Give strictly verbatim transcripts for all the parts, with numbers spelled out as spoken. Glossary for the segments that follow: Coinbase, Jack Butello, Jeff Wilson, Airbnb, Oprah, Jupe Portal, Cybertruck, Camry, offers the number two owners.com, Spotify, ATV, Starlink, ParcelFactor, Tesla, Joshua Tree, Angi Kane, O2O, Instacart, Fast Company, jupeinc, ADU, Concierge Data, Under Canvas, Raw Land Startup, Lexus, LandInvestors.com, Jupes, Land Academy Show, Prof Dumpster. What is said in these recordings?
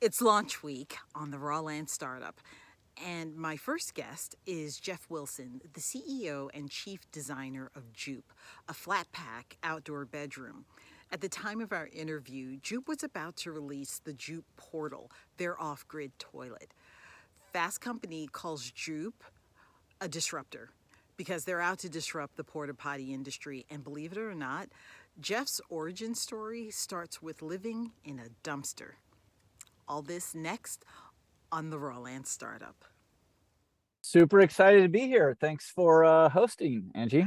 It's launch week on the Raw Land Startup, and my first guest is Jeff Wilson, the C E O and chief designer of Jupe, a flat pack outdoor bedroom. At the time of our interview, Jupe was about to release the Jupe Portal, their off-grid toilet. Fast Company calls Jupe a disruptor because they're out to disrupt the porta potty industry, and believe it or not, Jeff's origin story starts with living in a dumpster. All this next on the Raw Land Startup. Super excited to be here. Thanks for uh, hosting, Angie.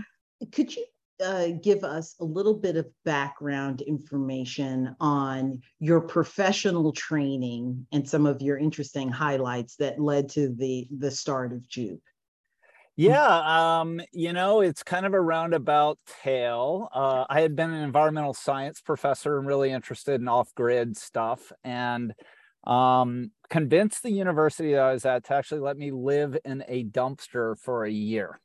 Could you uh, give us a little bit of background information on your professional training and some of your interesting highlights that led to the, the start of Jupe? Yeah, um, you know, it's kind of a roundabout tale. Uh, I had been an environmental science professor and really interested in off-grid stuff, and um, convinced the university that I was at to actually let me live in a dumpster for a year.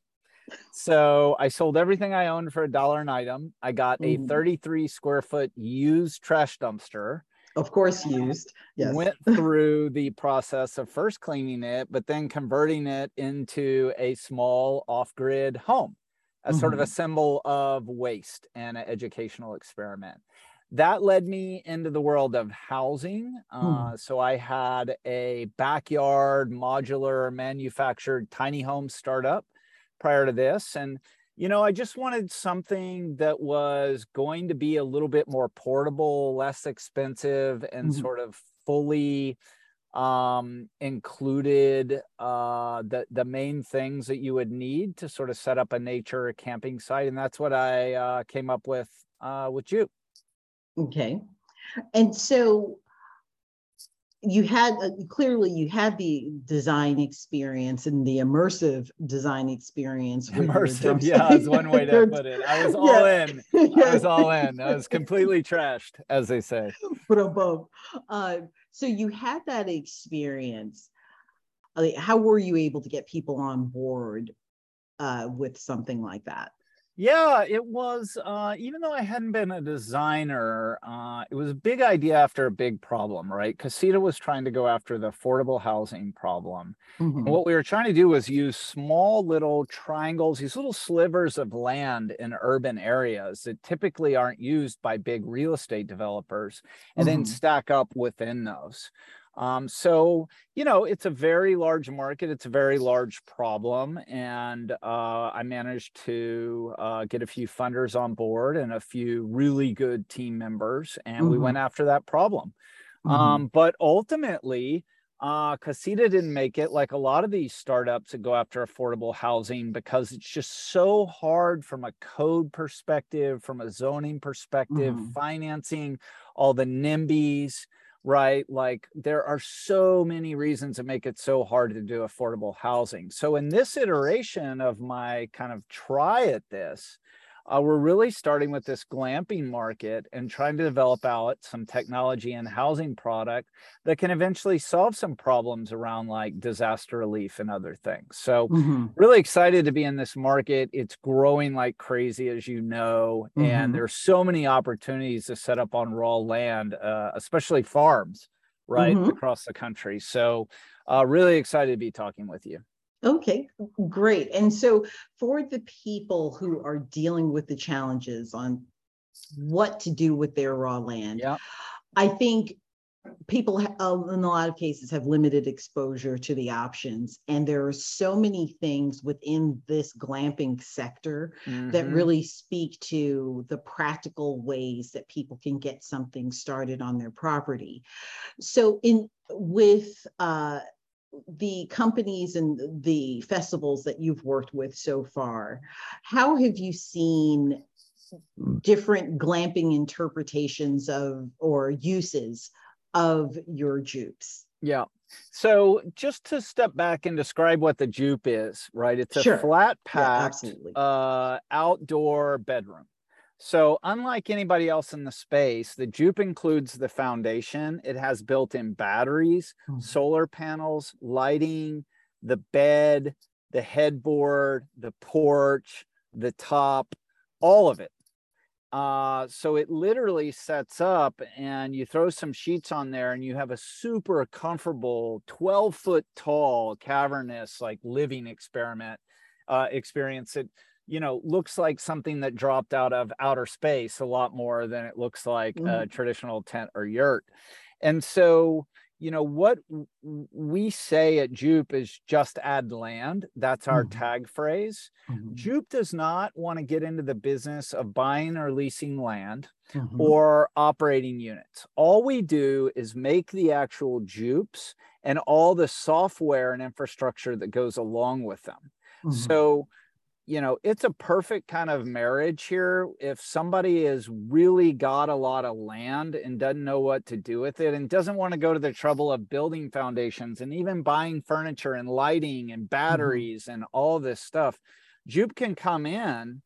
So I sold everything I owned for a dollar an item. I got a thirty-three square foot used trash dumpster. Of course used, yes. Went through the process of first cleaning it, but then converting it into a small off-grid home as mm-hmm. sort of a symbol of waste and an educational experiment. That led me into the world of housing. Mm. Uh, so I had a backyard modular manufactured tiny home startup prior to this. And you know, I just wanted something that was going to be a little bit more portable, less expensive, and mm-hmm. sort of fully um, included uh, the, the main things that you would need to sort of set up a nature camping site. And that's what I uh, came up with uh, with Jupe. Okay. And so you had, uh, clearly you had the design experience and the immersive design experience. Immersive, yeah, is one way to put it. I was all yeah. in. I was all in. I was completely trashed, as they say. But above. Uh, so you had that experience. How were you able to get people on board uh, with something like that? Yeah, it was, uh, even though I hadn't been a designer, uh, it was a big idea after a big problem, right? Casita was trying to go after the affordable housing problem. Mm-hmm. And what we were trying to do was use small little triangles, these little slivers of land in urban areas that typically aren't used by big real estate developers, and mm-hmm. then stack up within those. Um, so, you know, it's a very large market. It's a very large problem. And uh, I managed to uh, get a few funders on board and a few really good team members. And mm-hmm. we went after that problem. Mm-hmm. Um, but ultimately, uh, Casita didn't make it, like a lot of these startups that go after affordable housing, because it's just so hard from a code perspective, from a zoning perspective, mm-hmm. financing, all the NIMBYs. Right? Like there are so many reasons that make it so hard to do affordable housing. So in this iteration of my kind of try at this, uh, we're really starting with this glamping market and trying to develop out some technology and housing product that can eventually solve some problems around like disaster relief and other things. So mm-hmm. really excited to be in this market. It's growing like crazy, as you know, mm-hmm. and there's so many opportunities to set up on raw land, uh, especially farms, right, mm-hmm. across the country. So uh, really excited to be talking with you. Okay, great. And so for the people who are dealing with the challenges on what to do with their raw land, yeah. I think people uh, in a lot of cases have limited exposure to the options. And there are so many things within this glamping sector mm-hmm. that really speak to the practical ways that people can get something started on their property. So in with... Uh, the companies and the festivals that you've worked with so far, how have you seen different glamping interpretations of or uses of your Jupes? Yeah. So just to step back and describe what the Jupe is, right? It's a sure. flat packed yeah, uh, outdoor bedroom. So unlike anybody else in the space, the Jupe includes the foundation. It has built-in batteries, mm-hmm. solar panels, lighting, the bed, the headboard, the porch, the top, all of it. Uh, so it literally sets up and you throw some sheets on there and you have a super comfortable twelve foot tall cavernous like living experiment uh, experience. It, you know, looks like something that dropped out of outer space a lot more than it looks like mm-hmm. a traditional tent or yurt. And so, you know, what we say at Jupe is just add land. That's our mm-hmm. tag phrase. Mm-hmm. Jupe does not want to get into the business of buying or leasing land mm-hmm. or operating units. All we do is make the actual Jupes and all the software and infrastructure that goes along with them. Mm-hmm. So, you know, it's a perfect kind of marriage here. If somebody has really got a lot of land and doesn't know what to do with it and doesn't want to go to the trouble of building foundations and even buying furniture and lighting and batteries mm-hmm. and all this stuff, Jupe can come in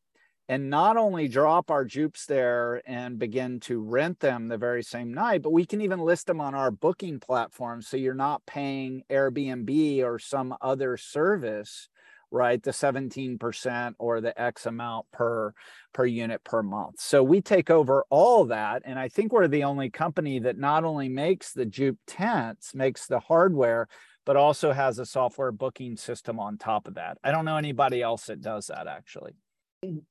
and not only drop our Jupes there and begin to rent them the very same night, but we can even list them on our booking platform. So you're not paying Airbnb or some other service, right? The seventeen percent or the X amount per, per unit per month. So we take over all that. And I think we're the only company that not only makes the Jupe tents, makes the hardware, but also has a software booking system on top of that. I don't know anybody else that does that actually.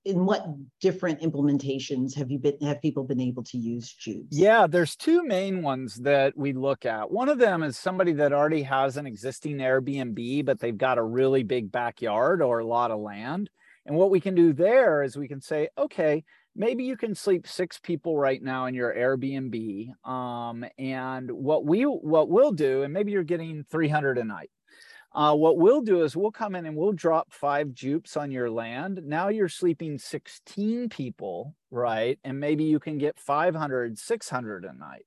In what different implementations have you been, have people been able to use Jupe? Yeah, there's two main ones that we look at. One of them is somebody that already has an existing Airbnb, but they've got a really big backyard or a lot of land. And what we can do there is we can say, okay, maybe you can sleep six people right now in your Airbnb. Um, and what we, what we'll do, and maybe you're getting three hundred a night. Uh, what we'll do is we'll come in and we'll drop five Jupes on your land. Now you're sleeping sixteen people, right? And maybe you can get five hundred, six hundred a night.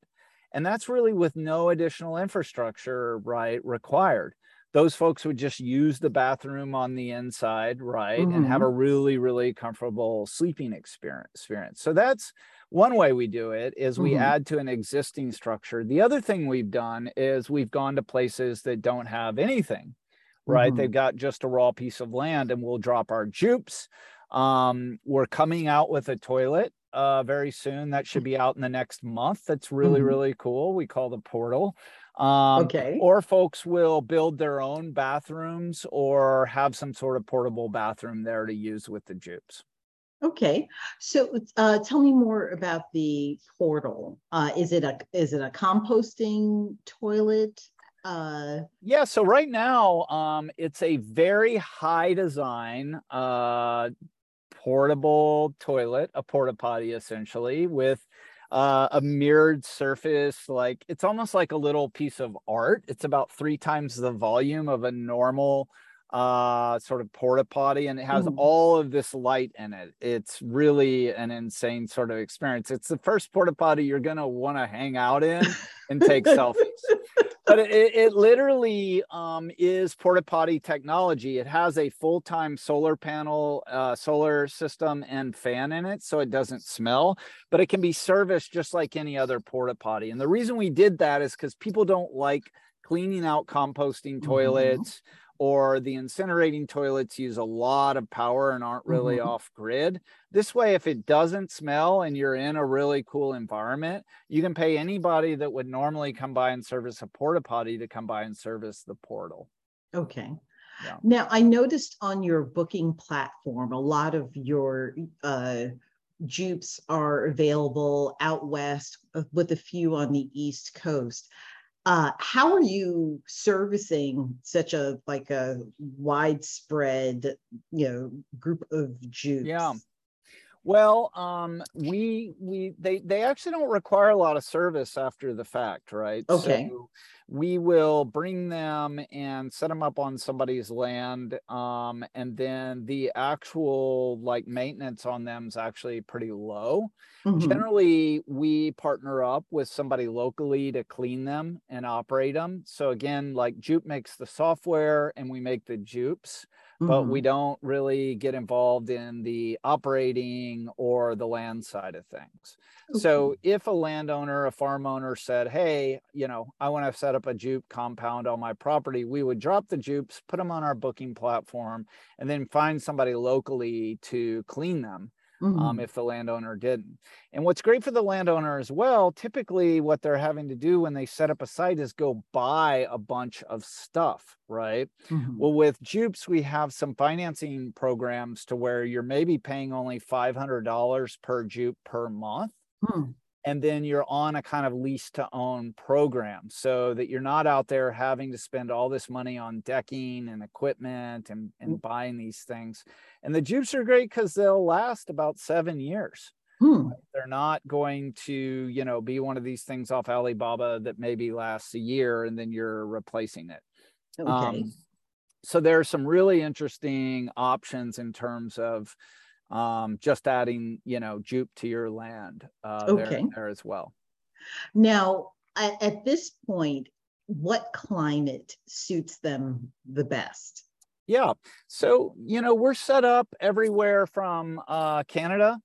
And that's really with no additional infrastructure, right, required. Those folks would just use the bathroom on the inside, right? Mm-hmm. And have a really, really comfortable sleeping experience. So that's one way we do it is we mm-hmm. add to an existing structure. The other thing we've done is we've gone to places that don't have anything, right? Mm-hmm. They've got just a raw piece of land and we'll drop our Jupes. Um, we're coming out with a toilet uh, very soon. That should be out in the next month. That's really, mm-hmm. really cool. We call the portal. Um, okay. Or folks will build their own bathrooms or have some sort of portable bathroom there to use with the Jupes. Okay, so uh, tell me more about the portal. Uh, is it a is it a composting toilet? Uh... Yeah. So right now, um, it's a very high design uh, portable toilet, a porta potty essentially, with uh, a mirrored surface. Like it's almost like a little piece of art. It's about three times the volume of a normal uh sort of porta potty, and it has mm-hmm. all of this light in it. It's really an insane sort of experience. It's the first porta potty you're gonna want to hang out in and take selfies, but it, it literally um is porta potty technology. It has a full-time solar panel uh solar system and fan in it, so it doesn't smell, but it can be serviced just like any other porta potty. And the reason we did that is because people don't like cleaning out composting toilets mm-hmm. or the incinerating toilets use a lot of power and aren't really mm-hmm. off grid. This way, if it doesn't smell and you're in a really cool environment, you can pay anybody that would normally come by and service a porta potty to come by and service the portal. Okay. Yeah. Now, I noticed on your booking platform, a lot of your uh, Jupes are available out west with a few on the East Coast. Uh, how are you servicing such a like a widespread, you know, group of Jupes? Yeah. Well, um, we we they they actually don't require a lot of service after the fact, right? Okay. So we will bring them and set them up on somebody's land, um, and then the actual like maintenance on them is actually pretty low. Mm-hmm. Generally, we partner up with somebody locally to clean them and operate them. So again, like Jupe makes the software, and we make the Jupes. But mm-hmm. we don't really get involved in the operating or the land side of things. Okay. So if a landowner, a farm owner said, hey, you know, I want to set up a Jupe compound on my property, we would drop the Jupes, put them on our booking platform, and then find somebody locally to clean them. Mm-hmm. um, if the landowner didn't. And what's great for the landowner as well, typically what they're having to do when they set up a site is go buy a bunch of stuff, right? Mm-hmm. Well, with Jupes, we have some financing programs to where you're maybe paying only five hundred dollars per Jupe per month. Mm-hmm. And then you're on a kind of lease to own program so that you're not out there having to spend all this money on decking and equipment and, and buying these things. And the Jupes are great because they'll last about seven years. Hmm. They're not going to, you know, be one of these things off Alibaba that maybe lasts a year and then you're replacing it. Okay. Um, so there are some really interesting options in terms of um just adding you know Jupe to your land uh okay. there, there as well. Now at, at this point, what climate suits them the best? Yeah, so you know we're set up everywhere from uh Canada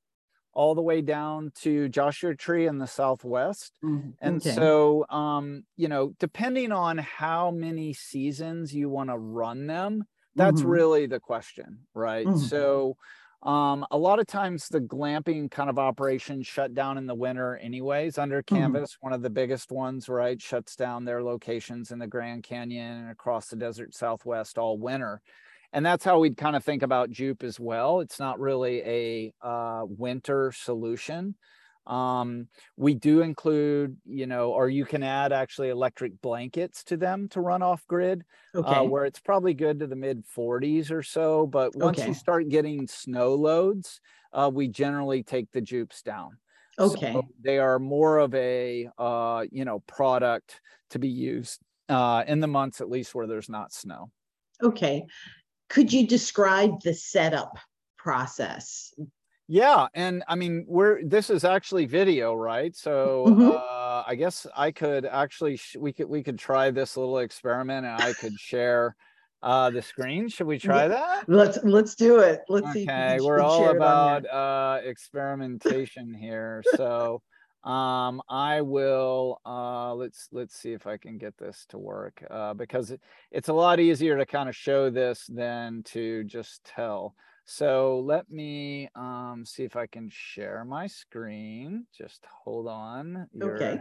all the way down to Joshua Tree in the Southwest. Mm-hmm. And okay. so um you know depending on how many seasons you want to run them, that's mm-hmm. really the question, right? Mm-hmm. So Um, a lot of times the glamping kind of operations shut down in the winter anyways. Under Canvas, mm-hmm. one of the biggest ones, right, shuts down their locations in the Grand Canyon and across the desert Southwest all winter. And that's how we'd kind of think about Jupe as well. It's not really a uh, winter solution. Um, we do include, you know, or you can add actually electric blankets to them to run off grid, okay. uh, where it's probably good to the mid forties or so. But once okay. you start getting snow loads, uh, we generally take the Jupes down. Okay. So they are more of a, uh, you know, product to be used uh, in the months, at least where there's not snow. Okay. Could you describe the setup process? Yeah. And I mean, we're, this is actually video, right? So mm-hmm. uh, I guess I could actually, sh we could, we could try this little experiment and I could share uh, the screen. Should we try that? Let's, let's do it. Let's okay, see. Okay. We're all about uh, experimentation here. So um, I will, uh, let's, let's see if I can get this to work uh, because it, it's a lot easier to kind of show this than to just tell. So let me um, see if I can share my screen. Just hold on. Your, okay.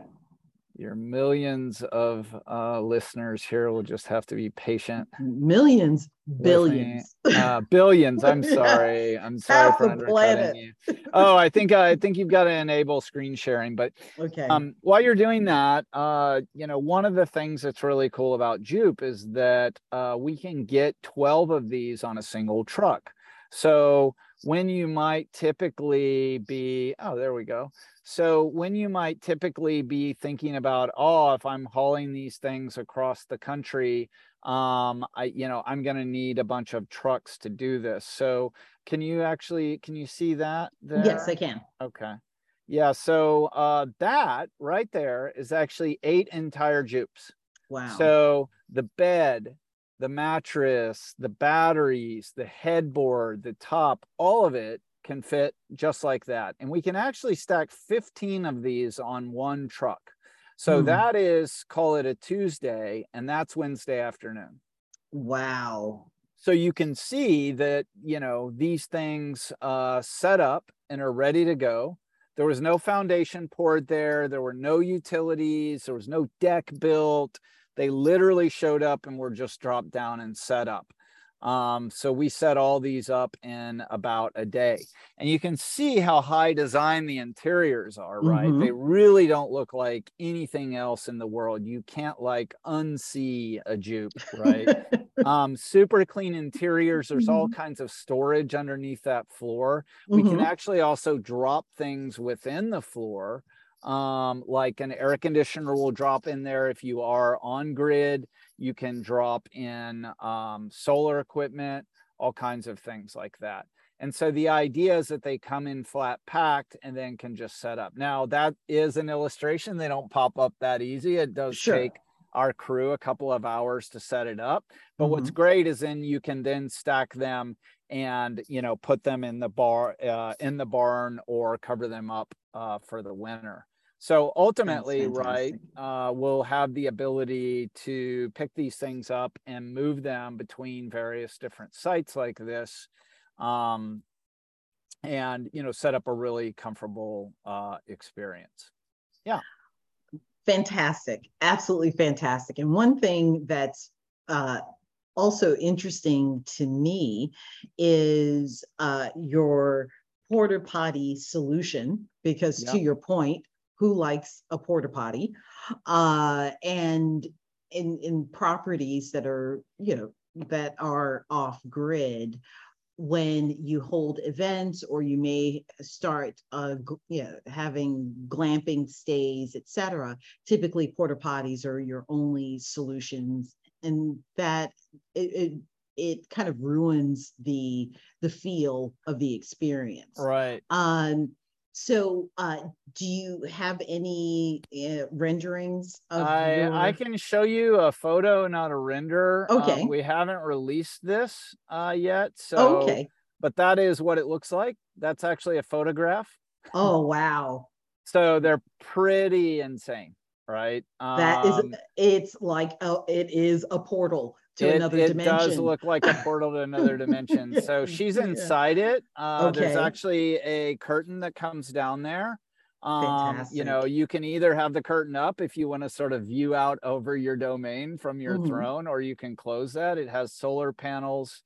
Your millions of uh, listeners here will just have to be patient. Millions, billions, uh, billions. I'm sorry. I'm sorry for undercutting you. Oh, I think I think you've got to enable screen sharing. But okay. um, while you're doing that, uh, you know, one of the things that's really cool about Jupe is that uh, we can get twelve of these on a single truck. So when you might typically be, oh, there we go. So when you might typically be thinking about, oh, if I'm hauling these things across the country, um, I, you know, I'm going to need a bunch of trucks to do this. So can you actually, can you see that there? Yes, I can. Okay. Yeah. So uh, that right there is actually eight entire Jupes. Wow. So the bed, the mattress, the batteries, the headboard, the top, all of it can fit just like that. And we can actually stack fifteen of these on one truck. So mm. that is, call it a Tuesday, and that's Wednesday afternoon. Wow. So you can see that, you know, these things uh, set up and are ready to go. There was no foundation poured there. There were no utilities. There was no deck built. They literally showed up and were just dropped down and set up. Um, so we set all these up in about a day. And you can see how high design the interiors are, right? Mm-hmm. They really don't look like anything else in the world. You can't like unsee a Jupe, right? um, super clean interiors. There's mm-hmm. all kinds of storage underneath that floor. Mm-hmm. We can actually also drop things within the floor. Um, like an air conditioner will drop in there. If you are on grid, you can drop in um, solar equipment, all kinds of things like that. And so the idea is that they come in flat packed and then can just set up. Now that is an illustration. They don't pop up that easy. It does sure. take our crew a couple of hours to set it up. But mm-hmm. what's great is then you can then stack them and, you know, put them in the bar, uh, in the barn or cover them up uh, for the winter. So ultimately, right, uh, we'll have the ability to pick these things up and move them between various different sites like this. Um, and, you know, set up a really comfortable uh, experience. Yeah. Fantastic. Absolutely fantastic. And one thing that's uh, also interesting to me is uh, your porta potty solution, because yep. to your point, who likes a porta potty? Uh, and in, in properties that are, you know, that are off grid, when you hold events or you may start uh, you know, having glamping stays, et cetera, typically porta potties are your only solutions. And that it, it, it kind of ruins the, the feel of the experience. Right. Um, so uh, do you have any uh, renderings? Of I, your... I can show you a photo, not a render. Okay. Um, we haven't released this uh, yet. So, okay. But that is what it looks like. That's actually a photograph. Oh, wow. So they're pretty insane, right? Um, that is, it's like, a, it is a portal to it, another it dimension. It does look like a portal to another dimension. So she's inside yeah. it. Uh, okay. There's actually a curtain that comes down there. Um, you know, you can either have the curtain up if you want to sort of view out over your domain from your mm-hmm. throne, or you can close that. It has solar panels.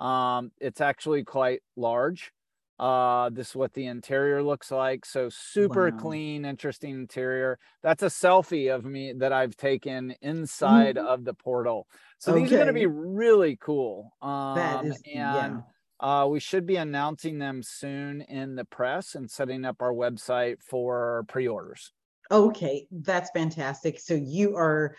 Um, it's actually quite large. Uh, this is what the interior looks like. So super wow. clean, interesting interior. That's a selfie of me that I've taken inside mm-hmm. of the portal. So okay. these are going to be really cool. Um, that is, and yeah. uh, we should be announcing them soon in the press and setting up our website for pre-orders. Okay. That's fantastic. So you are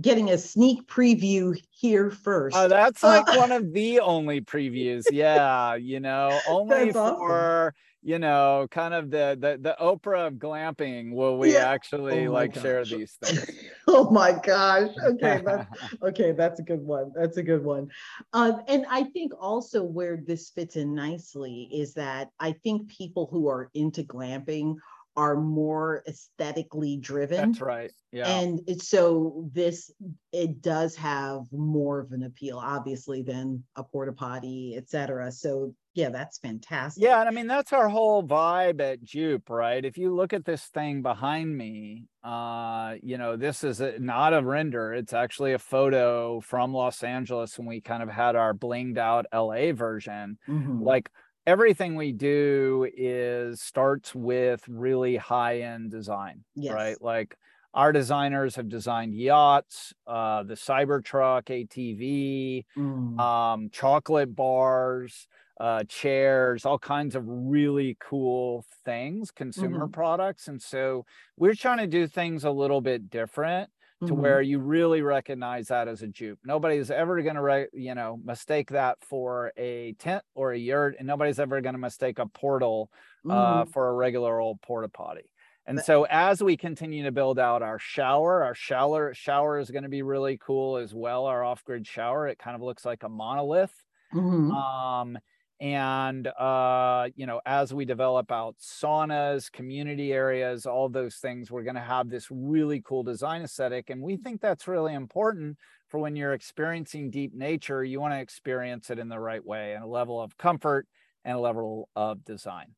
getting a sneak preview here first. Oh, that's like uh, one of the only previews. Yeah, you know, only for, awesome. You know, kind of the, the the Oprah of glamping will we yeah. actually oh like gosh. share these things. Oh my gosh. Okay, that's, okay, that's a good one. That's a good one. Um, and I think also where this fits in nicely is that I think people who are into glamping are more aesthetically driven. That's right. Yeah. And it's, so this, it does have more of an appeal, obviously, than a porta potty, et cetera. So yeah, that's fantastic. Yeah. And I mean, that's our whole vibe at Jupe, right? If you look at this thing behind me, uh, you know, this is a, not a render. It's actually a photo from Los Angeles when we kind of had our blinged out L A version. Mm-hmm. Like, everything we do is starts with really high-end design, yes. right? Like our designers have designed yachts, uh, the Cybertruck, A T V, mm. um, chocolate bars, uh, chairs, all kinds of really cool things, consumer mm-hmm. products. And so we're trying to do things a little bit different to mm-hmm. where you really recognize that as a Jupe. Nobody's ever going to, you know, mistake that for a tent or a yurt, and nobody's ever going to mistake a portal mm-hmm. uh, for a regular old porta potty. And but, so as we continue to build out our shower, our shower, shower is going to be really cool as well. Our off-grid shower, it kind of looks like a monolith. Mm-hmm. Um, and, uh, you know, as we develop out saunas, community areas, all those things, we're going to have this really cool design aesthetic. And we think that's really important for when you're experiencing deep nature, you want to experience it in the right way, and a level of comfort and a level of design.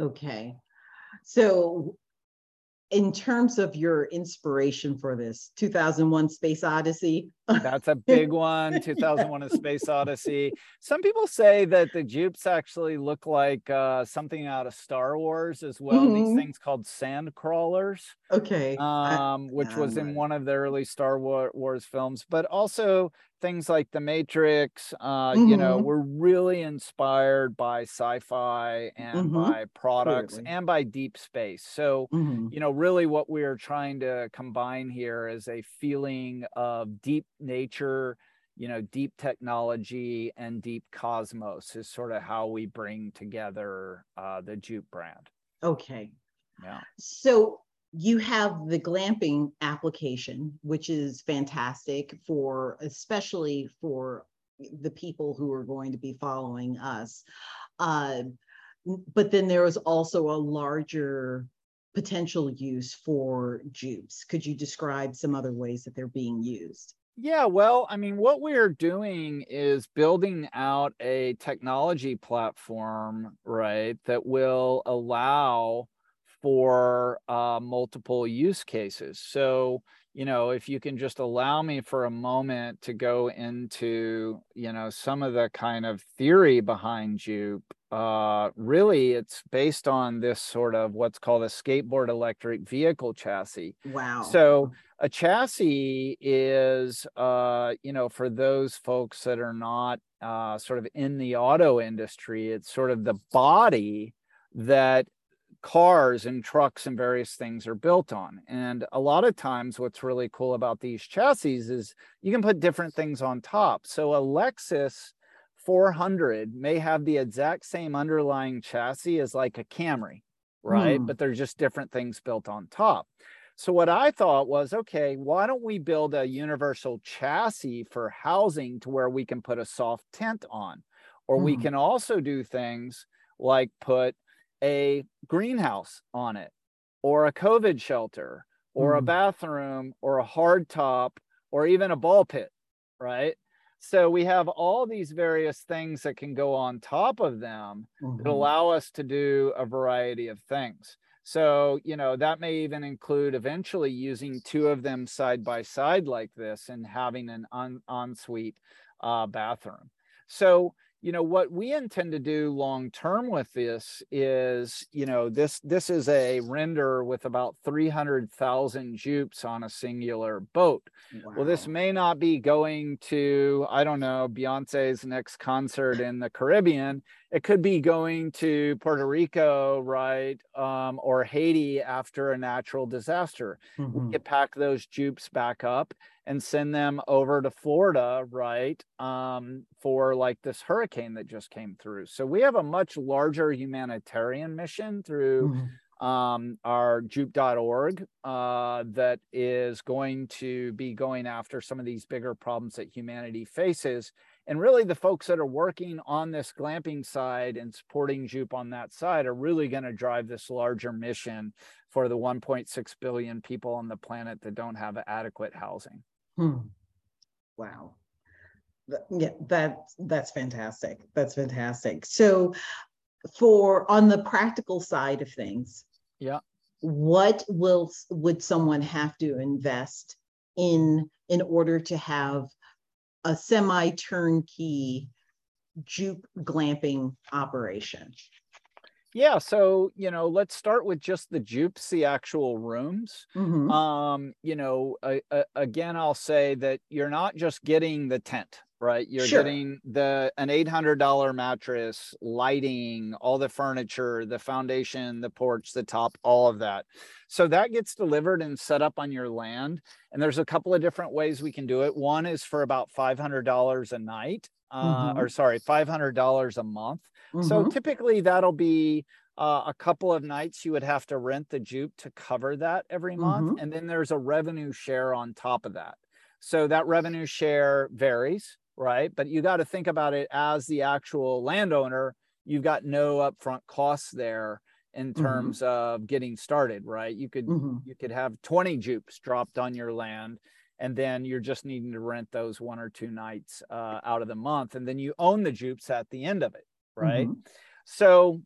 Okay. So in terms of your inspiration for this, two thousand one Space Odyssey. That's a big one, two thousand one yeah. A Space Odyssey. Some people say that the Jupes actually look like uh, something out of Star Wars as well. Mm-hmm. These things called sand crawlers. Okay. Um, which I, I was in one of the early Star Wars films, but also things like The Matrix, uh, mm-hmm. you know, we're really inspired by sci-fi and mm-hmm. by products Absolutely. and by deep space. So, mm-hmm. you know, really what we're trying to combine here is a feeling of deep nature, you know, deep technology and deep cosmos is sort of how we bring together uh, the Jupe brand. Okay. Yeah. So you have the glamping application, which is fantastic for, especially for the people who are going to be following us. Uh, but then there is also a larger potential use for Jupes. Could you describe some other ways that they're being used? Yeah, well, I mean, what we're doing is building out a technology platform, right, that will allow for uh, multiple use cases. So, you know, if you can just allow me for a moment to go into, you know, some of the kind of theory behind Jupe, uh, really it's based on this sort of what's called a skateboard electric vehicle chassis. Wow. So a chassis is, uh, you know, for those folks that are not uh, sort of in the auto industry, it's sort of the body that cars and trucks and various things are built on. And a lot of times what's really cool about these chassis is you can put different things on top. So a Lexus four hundred may have the exact same underlying chassis as like a Camry, right? Hmm. But they're just different things built on top. So what I thought was, okay, why don't we build a universal chassis for housing to where we can put a soft tent on, or mm. we can also do things like put a greenhouse on it, or a COVID shelter, or mm. a bathroom, or a hard top, or even a ball pit, right? So we have all these various things that can go on top of them mm-hmm. that allow us to do a variety of things. So, you know, that may even include eventually using two of them side by side like this and having an en- ensuite uh, bathroom. So, you know, what we intend to do long term with this is, you know, this this is a render with about three hundred thousand Jupes on a singular boat. Wow. Well, this may not be going to, I don't know, Beyonce's next concert in the Caribbean. It could be going to Puerto Rico, right, um, or Haiti after a natural disaster. Mm-hmm. We could pack those Jupes back up and send them over to Florida, right, um, for like this hurricane that just came through. So we have a much larger humanitarian mission through mm-hmm. um, our Jupe dot org uh, that is going to be going after some of these bigger problems that humanity faces. And really the folks that are working on this glamping side and supporting Jupe on that side are really going to drive this larger mission for the one point six billion people on the planet that don't have adequate housing. Hmm. Wow. Yeah, that, that's fantastic. That's fantastic. So for on the practical side of things, yeah, what will would someone have to invest in in order to have a semi-turnkey Jupe glamping operation? Yeah, so, you know, let's start with just the Jupes, the actual rooms. Mm-hmm. Um, you know, uh, uh, again, I'll say that you're not just getting the tent, right? You're sure. getting the an eight hundred dollar mattress, lighting, all the furniture, the foundation, the porch, the top, all of that. So that gets delivered and set up on your land. And there's a couple of different ways we can do it. One is for about five hundred dollars a night, uh, mm-hmm. or sorry, five hundred dollars a month. Mm-hmm. So typically that'll be uh, a couple of nights you would have to rent the Jupe to cover that every mm-hmm. month. And then there's a revenue share on top of that. So that revenue share varies, right? But you got to think about it as the actual landowner. You've got no upfront costs there in terms mm-hmm. of getting started, right? You could mm-hmm. you could have twenty Jupes dropped on your land, and then you're just needing to rent those one or two nights uh, out of the month. And then you own the Jupes at the end of it. Right. Mm-hmm. So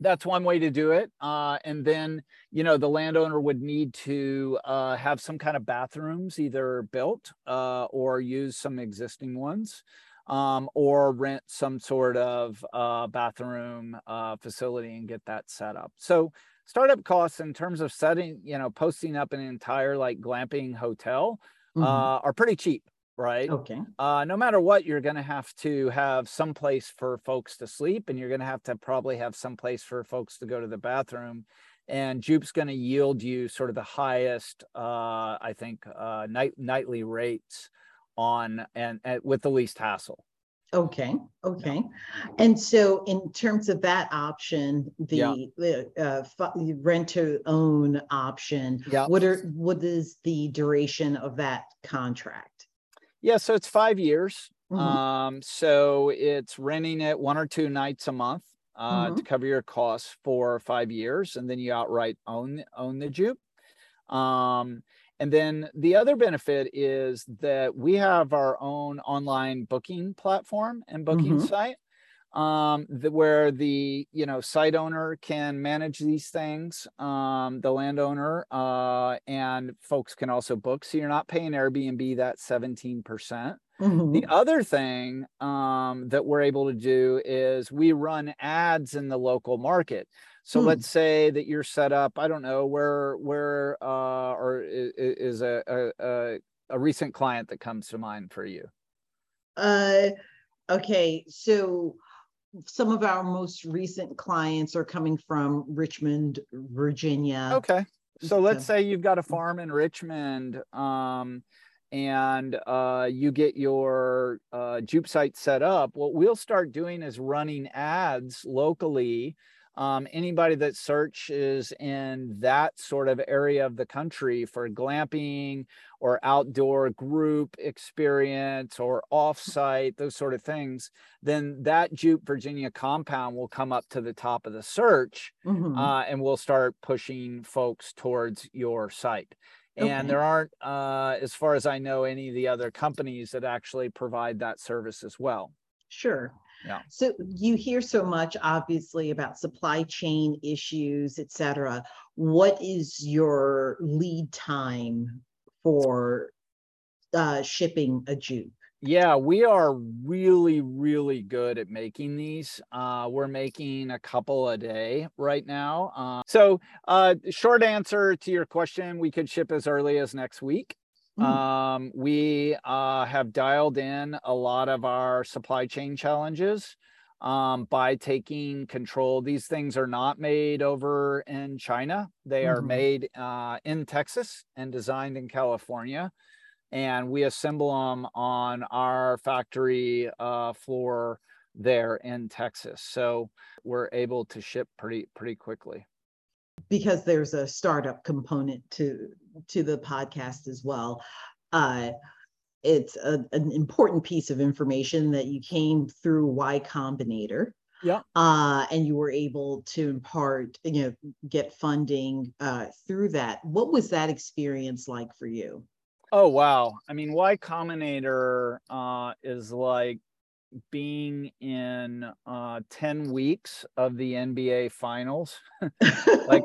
that's one way to do it. Uh, and then, you know, the landowner would need to uh, have some kind of bathrooms either built uh, or use some existing ones um, or rent some sort of uh, bathroom uh, facility and get that set up. So startup costs in terms of setting, you know, posting up an entire like glamping hotel mm-hmm. uh, are pretty cheap. Right. Okay. Uh, no matter what, you're going to have to have some place for folks to sleep, and you're going to have to probably have some place for folks to go to the bathroom. And Jupe's going to yield you sort of the highest, uh, I think, uh, night nightly rates on and, and with the least hassle. Okay. Okay. And so, in terms of that option, the, yeah. the uh, f- rent to own option, yeah. what are what is the duration of that contract? Yeah, so it's five years. Mm-hmm. Um, so it's renting it one or two nights a month uh, mm-hmm. to cover your costs for five years, and then you outright own own the Jupe. Um, And then the other benefit is that we have our own online booking platform and booking mm-hmm. site um, the, where the, you know, site owner can manage these things, um, the landowner, uh, and folks can also book. So you're not paying Airbnb that seventeen percent. Mm-hmm. The other thing um, that we're able to do is we run ads in the local market. So hmm. let's say that you're set up, I don't know, where where uh, or is a, a a recent client that comes to mind for you? Uh, okay, so some of our most recent clients are coming from Richmond, Virginia. Okay, so let's say you've got a farm in Richmond um, and uh, you get your uh, Jupe site set up. What we'll start doing is running ads locally. Um, anybody that searches in that sort of area of the country for glamping or outdoor group experience or offsite, those sort of things, then that Jupe Virginia compound will come up to the top of the search mm-hmm. uh, and we'll start pushing folks towards your site. Okay. And there aren't, uh, as far as I know, any of the other companies that actually provide that service as well. Sure. Yeah. So you hear so much, obviously, about supply chain issues, et cetera. What is your lead time for uh, shipping a Jupe? Yeah, we are really, really good at making these. Uh, we're making a couple a day right now. Uh, so uh, short answer to your question, we could ship as early as next week. Um, we, uh, have dialed in a lot of our supply chain challenges, um, by taking control. These things are not made over in China. They mm-hmm. are made, uh, in Texas and designed in California, and we assemble them on our factory, uh, floor there in Texas. So we're able to ship pretty, pretty quickly. Because there's a startup component to to the podcast as well. Uh, it's a, an important piece of information that you came through Y Combinator. Yeah. Uh, and you were able to impart, you know, get funding uh, through that. What was that experience like for you? Oh, wow. I mean, Y Combinator uh, is like being in uh, ten weeks of the N B A finals. Like,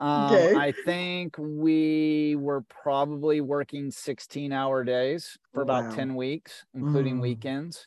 um, okay. I think we were probably working sixteen hour days for wow. about ten weeks, including mm. weekends.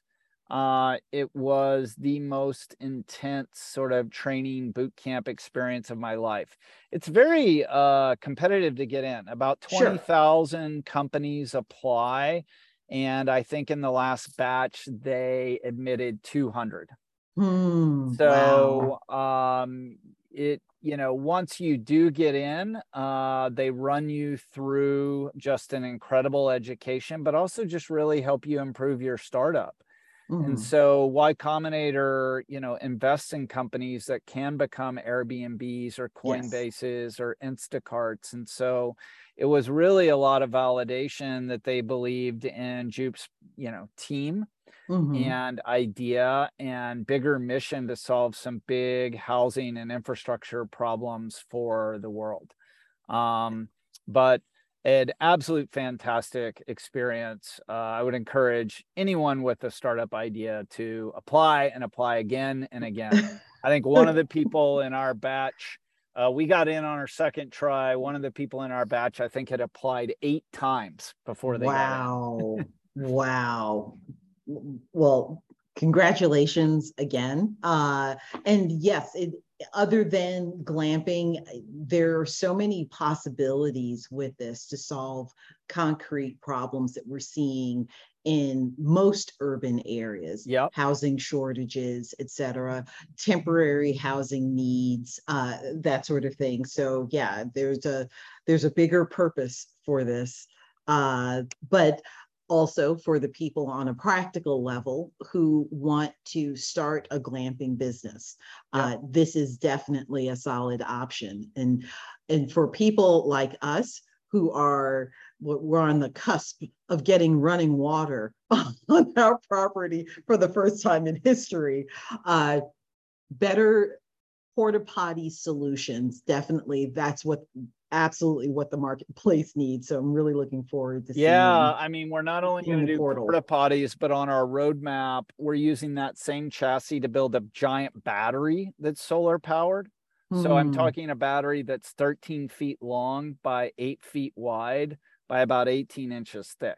Uh, it was the most intense sort of training boot camp experience of my life. It's very uh, competitive to get in. About twenty thousand sure. companies apply. And I think in the last batch, they admitted two hundred. Mm, so wow. um, it, you know, once you do get in, uh, they run you through just an incredible education, but also just really help you improve your startup. Mm. And so Y Combinator, you know, invests in companies that can become Airbnbs or Coinbases yes. or Instacarts. And so it was really a lot of validation that they believed in Jupe's, you know, team mm-hmm. and idea and bigger mission to solve some big housing and infrastructure problems for the world. Um, but an absolute fantastic experience. Uh, I would encourage anyone with a startup idea to apply and apply again and again. I think one of the people in our batch, Uh, we got in on our second try. One of the people in our batch, I think, had applied eight times before they wow. got in. Wow. Well, congratulations again. Uh, and yes, it, other than glamping, there are so many possibilities with this to solve concrete problems that we're seeing in most urban areas, yep. housing shortages, et cetera, temporary housing needs, uh, that sort of thing. So yeah, there's a there's a bigger purpose for this, uh, but also for the people on a practical level who want to start a glamping business. Yep. Uh, this is definitely a solid option. And, and for people like us who are, we're on the cusp of getting running water on our property for the first time in history. Uh, better porta potty solutions, definitely. That's what absolutely what the marketplace needs. So I'm really looking forward to seeing. Yeah, I mean, we're not only going to do porta potties, but on our roadmap, we're using that same chassis to build a giant battery that's solar powered. Mm. So I'm talking a battery that's thirteen feet long by eight feet wide by about eighteen inches thick.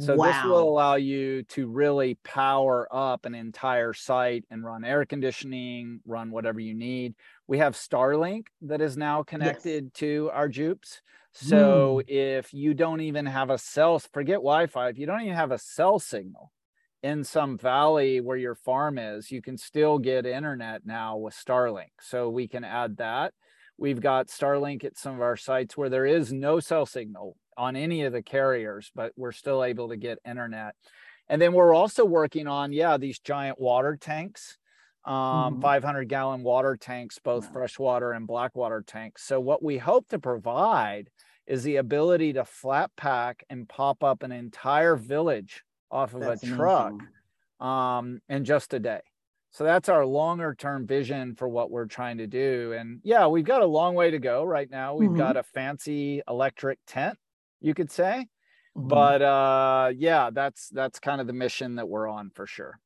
So wow. This will allow you to really power up an entire site and run air conditioning, run whatever you need. We have Starlink that is now connected yes. to our Jupes. So mm. if you don't even have a cell, forget Wi-Fi, if you don't even have a cell signal in some valley where your farm is, you can still get internet now with Starlink. So we can add that. We've got Starlink at some of our sites where there is no cell signal on any of the carriers, but we're still able to get internet. And then we're also working on, yeah, these giant water tanks, um, mm-hmm. five hundred gallon water tanks, both wow. freshwater and blackwater tanks. So what we hope to provide is the ability to flat pack and pop up an entire village off of that's a truck um, in just a day. So that's our longer term vision for what we're trying to do. And yeah, we've got a long way to go right now. We've mm-hmm. got a fancy electric tent, you could say, mm-hmm. but uh, yeah, that's, that's kind of the mission that we're on for sure.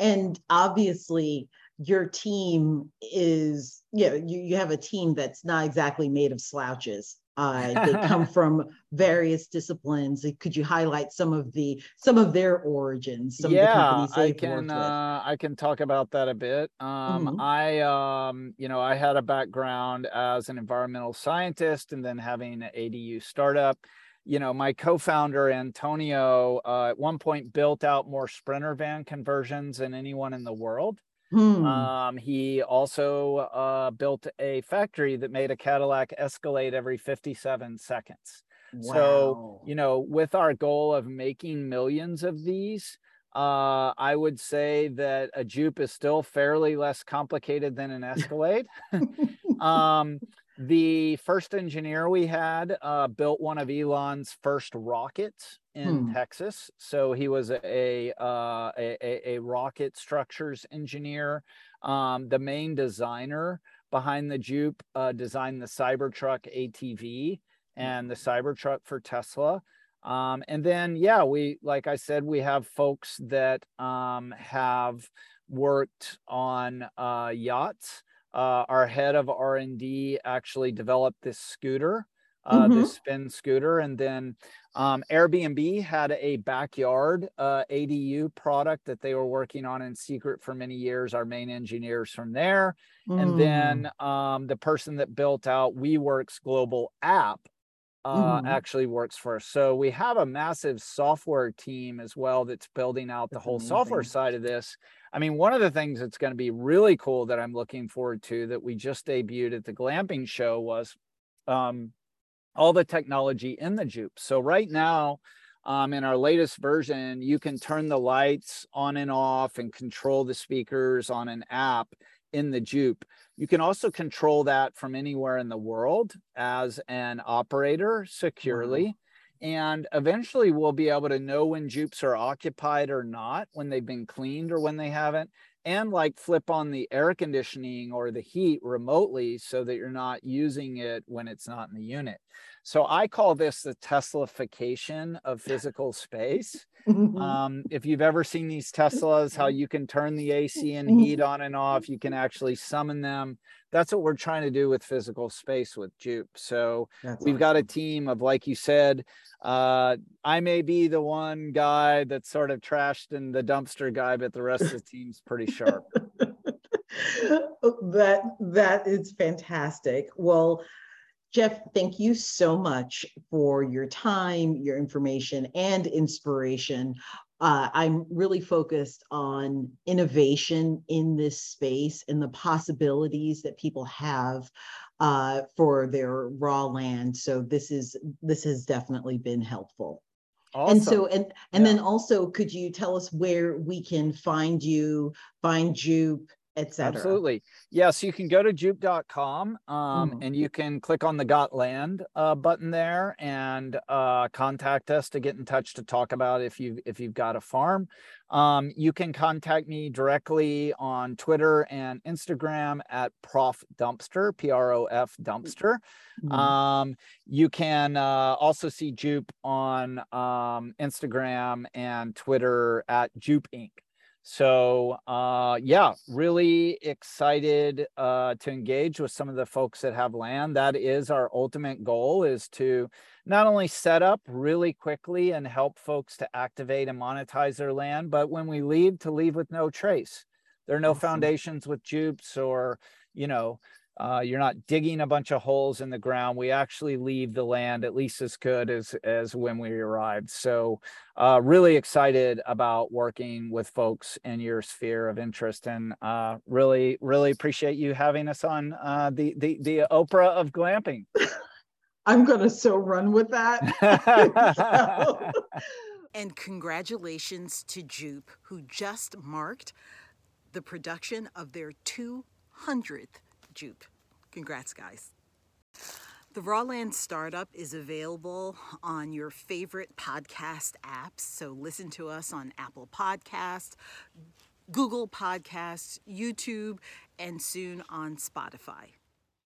And obviously your team is, you know, you, you have a team that's not exactly made of slouches. Uh, they come from various disciplines. Could you highlight some of the, some of their origins? Some yeah, of the companies they've I can, uh, I can talk about that a bit. Um, mm-hmm. I, um, you know, I had a background as an environmental scientist and then having an A D U startup. You know, my co-founder Antonio uh, at one point built out more Sprinter van conversions than anyone in the world. Hmm. Um, he also uh, built a factory that made a Cadillac Escalade every fifty-seven seconds. Wow. So, you know, with our goal of making millions of these, uh, I would say that a Jupe is still fairly less complicated than an Escalade. um, the first engineer we had uh, built one of Elon's first rockets in hmm. Texas. So he was a, uh, a, a rocket structures engineer. Um, the main designer behind the Jupe uh, designed the Cybertruck A T V and the Cybertruck for Tesla. Um, and then, yeah, we, like I said, we have folks that um, have worked on uh, yachts. Uh, our head of R and D actually developed this scooter, uh, mm-hmm. this spin scooter. And then um, Airbnb had a backyard uh, A D U product that they were working on in secret for many years, our main engineers from there. Mm. And then um, the person that built out WeWork's global app uh, mm. actually works for us. So we have a massive software team as well that's building out that's the whole amazing. software side of this. I mean, one of the things that's going to be really cool that I'm looking forward to that we just debuted at the Glamping show was um, all the technology in the Jupe. So right now, um, in our latest version, you can turn the lights on and off and control the speakers on an app in the Jupe. You can also control that from anywhere in the world as an operator securely. Mm-hmm. And eventually we'll be able to know when Jupes are occupied or not, when they've been cleaned or when they haven't, and like flip on the air conditioning or the heat remotely so that you're not using it when it's not in the unit. So I call this the Teslafication of physical space. Um, if you've ever seen these Teslas, how you can turn the A C and heat on and off, you can actually summon them. That's what we're trying to do with physical space with Jupe. So that's we've awesome. got a team of, like you said, uh, I may be the one guy that's sort of trashed in the dumpster guy, but the rest of the team's pretty sharp. that That is fantastic. Well, Jeff, thank you so much for your time, your information, and inspiration. Uh, I'm really focused on innovation in this space and the possibilities that people have uh, for their raw land. So this is this has definitely been helpful. Awesome. And so, and and yeah. then also, could you tell us where we can find you, find Jupe, et cetera. Absolutely. Yeah. So you can go to jupe dot com um, mm-hmm. and you can click on the Got Land uh, button there and uh, contact us to get in touch to talk about if you've, if you've got a farm. Um, you can contact me directly on Twitter and Instagram at Prof Dumpster, P R O F Dumpster. Mm-hmm. Um, you can uh, also see Jupe on um, Instagram and Twitter at Jupe Incorporated. So, uh, yeah, really excited uh, to engage with some of the folks that have land. That is our ultimate goal, is to not only set up really quickly and help folks to activate and monetize their land, but when we leave, to leave with no trace. There are no awesome. foundations with Jupes, or, you know, uh, you're not digging a bunch of holes in the ground. We actually leave the land at least as good as, as when we arrived. So uh, really excited about working with folks in your sphere of interest, and uh, really, really appreciate you having us on uh, the, the, the Oprah of glamping. I'm going to so run with that. And congratulations to Jupe, who just marked the production of their two hundredth Jupe. Congrats, guys. The Raw Land Startup is available on your favorite podcast apps. So listen to us on Apple Podcasts, Google Podcasts, YouTube, and soon on Spotify.